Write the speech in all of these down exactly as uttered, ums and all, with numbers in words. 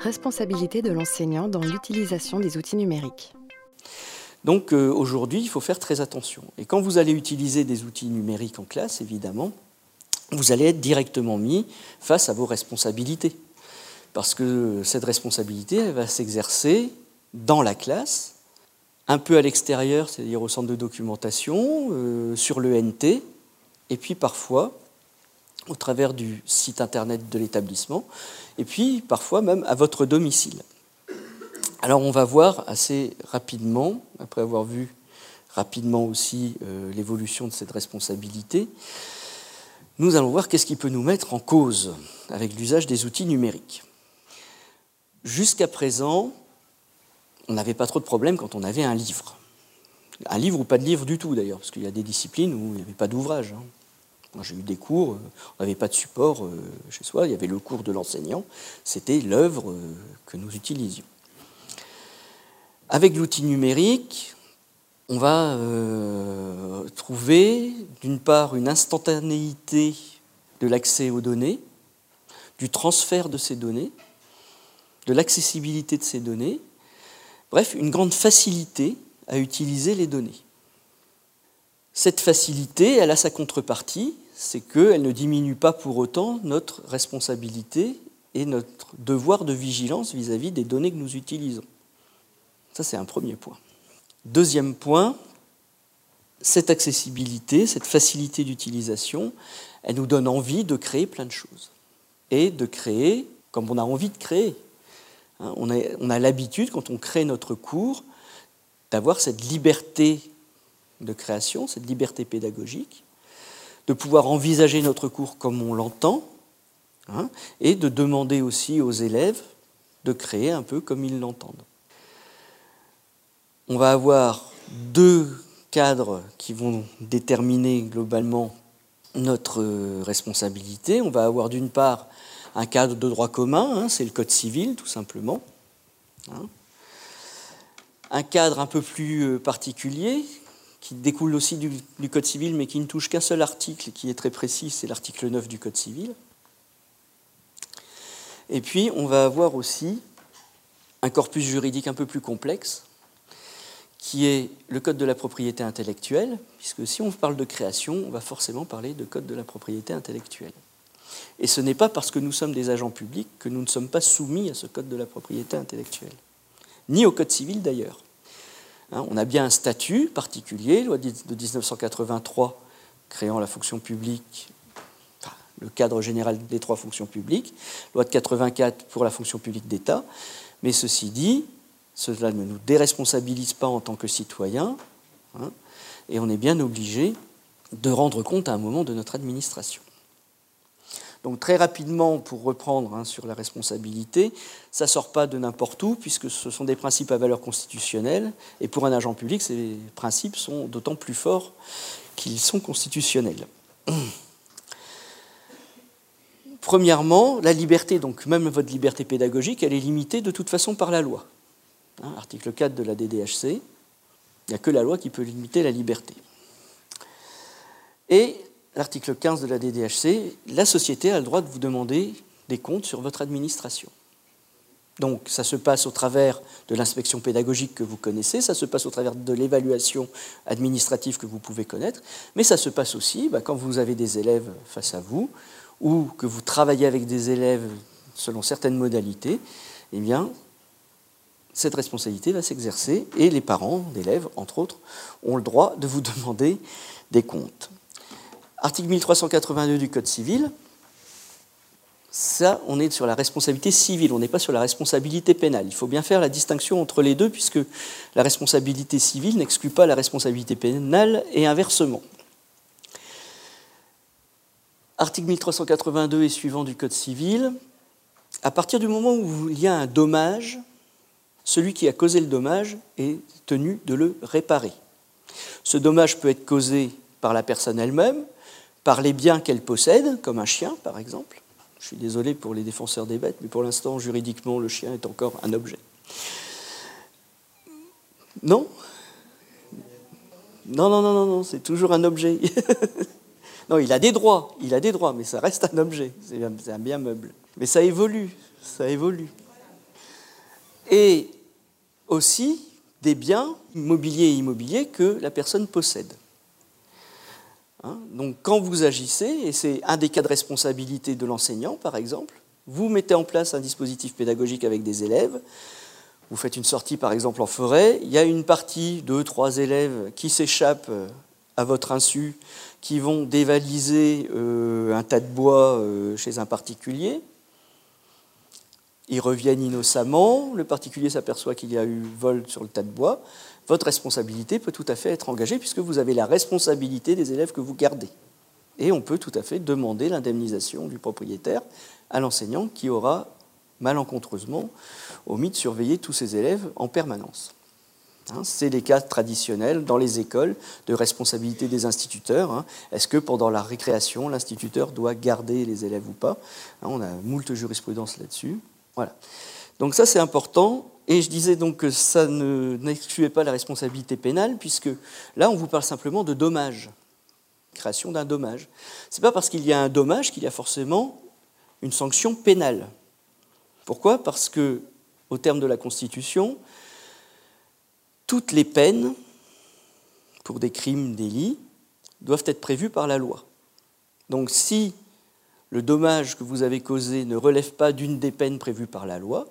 Responsabilité de l'enseignant dans l'utilisation des outils numériques. Donc euh, aujourd'hui, il faut faire très attention. Et quand vous allez utiliser des outils numériques en classe, évidemment, vous allez être directement mis face à vos responsabilités. Parce que cette responsabilité, elle va s'exercer dans la classe, un peu à l'extérieur, c'est-à-dire au centre de documentation, euh, sur l'E N T, et puis parfois au travers du site internet de l'établissement, et puis parfois même à votre domicile. Alors on va voir assez rapidement, après avoir vu rapidement aussi euh, l'évolution de cette responsabilité, nous allons voir qu'est-ce qui peut nous mettre en cause avec l'usage des outils numériques. Jusqu'à présent, on n'avait pas trop de problèmes quand on avait un livre. Un livre ou pas de livre du tout d'ailleurs, parce qu'il y a des disciplines où il n'y avait pas d'ouvrage, hein. Moi, j'ai eu des cours, on n'avait pas de support chez soi, il y avait le cours de l'enseignant, c'était l'œuvre que nous utilisions. Avec l'outil numérique, on va euh, trouver d'une part une instantanéité de l'accès aux données, du transfert de ces données, de l'accessibilité de ces données, bref, une grande facilité à utiliser les données. Cette facilité, elle a sa contrepartie, c'est qu'elle ne diminue pas pour autant notre responsabilité et notre devoir de vigilance vis-à-vis des données que nous utilisons. Ça, c'est un premier point. Deuxième point, cette accessibilité, cette facilité d'utilisation, elle nous donne envie de créer plein de choses. Et de créer comme on a envie de créer. On a, on a l'habitude, quand on crée notre cours, d'avoir cette liberté de création, cette liberté pédagogique, de pouvoir envisager notre cours comme on l'entend, hein, et de demander aussi aux élèves de créer un peu comme ils l'entendent. On va avoir deux cadres qui vont déterminer globalement notre responsabilité. On va avoir d'une part un cadre de droit commun, hein, c'est le code civil tout simplement, hein. Un cadre un peu plus particulier, qui découle aussi du, du Code civil, mais qui ne touche qu'un seul article, qui est très précis, c'est l'article neuf du Code civil. Et puis, on va avoir aussi un corpus juridique un peu plus complexe, qui est le Code de la propriété intellectuelle, puisque si on parle de création, on va forcément parler de Code de la propriété intellectuelle. Et ce n'est pas parce que nous sommes des agents publics que nous ne sommes pas soumis à ce Code de la propriété intellectuelle, ni au Code civil d'ailleurs. On a bien un statut particulier, loi de mille neuf cent quatre-vingt-trois, créant la fonction publique, enfin, le cadre général des trois fonctions publiques, loi de quatre-vingt-quatre pour la fonction publique d'État, mais ceci dit, cela ne nous déresponsabilise pas en tant que citoyens, hein, et on est bien obligé de rendre compte à un moment de notre administration. Donc très rapidement, pour reprendre hein, sur la responsabilité, ça ne sort pas de n'importe où, puisque ce sont des principes à valeur constitutionnelle, et pour un agent public, ces principes sont d'autant plus forts qu'ils sont constitutionnels. Premièrement, la liberté, donc même votre liberté pédagogique, elle est limitée de toute façon par la loi. Hein, article quatre de la D D H C, il n'y a que la loi qui peut limiter la liberté. Et l'article quinze de la D D H C, la société a le droit de vous demander des comptes sur votre administration. Donc, ça se passe au travers de l'inspection pédagogique que vous connaissez, ça se passe au travers de l'évaluation administrative que vous pouvez connaître, mais ça se passe aussi bah, quand vous avez des élèves face à vous ou que vous travaillez avec des élèves selon certaines modalités, eh bien, cette responsabilité va s'exercer et les parents d'élèves, entre autres, ont le droit de vous demander des comptes. Article mille trois cent quatre-vingt-deux du Code civil, ça, on est sur la responsabilité civile, on n'est pas sur la responsabilité pénale. Il faut bien faire la distinction entre les deux, puisque la responsabilité civile n'exclut pas la responsabilité pénale et inversement. Article mille trois cent quatre-vingt-deux et suivant du Code civil, à partir du moment où il y a un dommage, celui qui a causé le dommage est tenu de le réparer. Ce dommage peut être causé par la personne elle-même, par les biens qu'elle possède, comme un chien, par exemple. Je suis désolé pour les défenseurs des bêtes, mais pour l'instant, juridiquement, le chien est encore un objet. Non ? Non, non, non, non, non, c'est toujours un objet. Non, il a des droits, il a des droits, mais ça reste un objet, c'est un bien meuble. Mais ça évolue, ça évolue. et aussi des biens mobiliers et immobiliers que la personne possède. Hein, donc quand vous agissez, et c'est un des cas de responsabilité de l'enseignant par exemple, vous mettez en place un dispositif pédagogique avec des élèves, vous faites une sortie par exemple en forêt, il y a une partie, deux, trois élèves qui s'échappent à votre insu, qui vont dévaliser euh, un tas de bois euh, chez un particulier. Ils reviennent innocemment, le particulier s'aperçoit qu'il y a eu vol sur le tas de bois. Votre responsabilité peut tout à fait être engagée puisque vous avez la responsabilité des élèves que vous gardez. Et on peut tout à fait demander l'indemnisation du propriétaire à l'enseignant qui aura malencontreusement omis de surveiller tous ses élèves en permanence. Hein, c'est les cas traditionnels dans les écoles de responsabilité des instituteurs. Hein. Est-ce que pendant la récréation, l'instituteur doit garder les élèves ou pas? Hein, on a moult jurisprudence là-dessus. Voilà. Donc ça, c'est important. Et je disais donc que ça ne n'excluait pas la responsabilité pénale, puisque là, on vous parle simplement de dommage, création d'un dommage. Ce n'est pas parce qu'il y a un dommage qu'il y a forcément une sanction pénale. Pourquoi? Parce que, au terme de la Constitution, toutes les peines pour des crimes, délits, doivent être prévues par la loi. Donc si le dommage que vous avez causé ne relève pas d'une des peines prévues par la loi,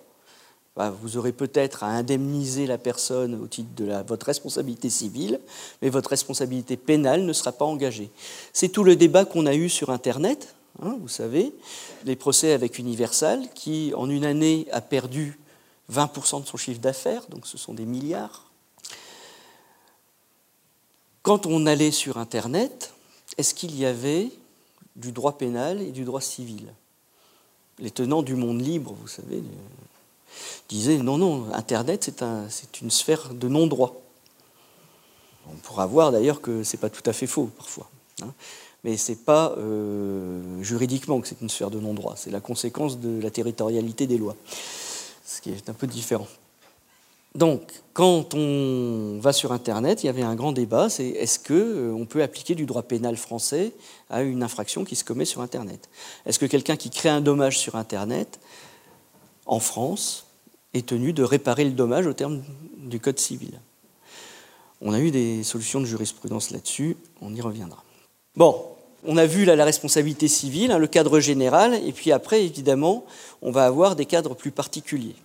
vous aurez peut-être à indemniser la personne au titre de la, votre responsabilité civile, mais votre responsabilité pénale ne sera pas engagée. C'est tout le débat qu'on a eu sur Internet, hein, vous savez, les procès avec Universal, qui en une année a perdu vingt pour cent de son chiffre d'affaires, donc ce sont des milliards. Quand on allait sur Internet, est-ce qu'il y avait du droit pénal et du droit civil? Les tenants du monde libre, vous savez, disaient non, non, Internet, c'est un, c'est une sphère de non-droit. On pourra voir d'ailleurs que ce n'est pas tout à fait faux parfois, hein, mais ce n'est pas euh, juridiquement que c'est une sphère de non-droit, c'est la conséquence de la territorialité des lois, ce qui est un peu différent. Donc, quand on va sur Internet, il y avait un grand débat, c'est est-ce qu'on euh, peut appliquer du droit pénal français à une infraction qui se commet sur Internet? Est-ce que quelqu'un qui crée un dommage sur Internet, en France, est tenu de réparer le dommage au terme du Code civil? On a eu des solutions de jurisprudence là-dessus, on y reviendra. Bon, on a vu là la responsabilité civile, hein, le cadre général, et puis après, évidemment, on va avoir des cadres plus particuliers.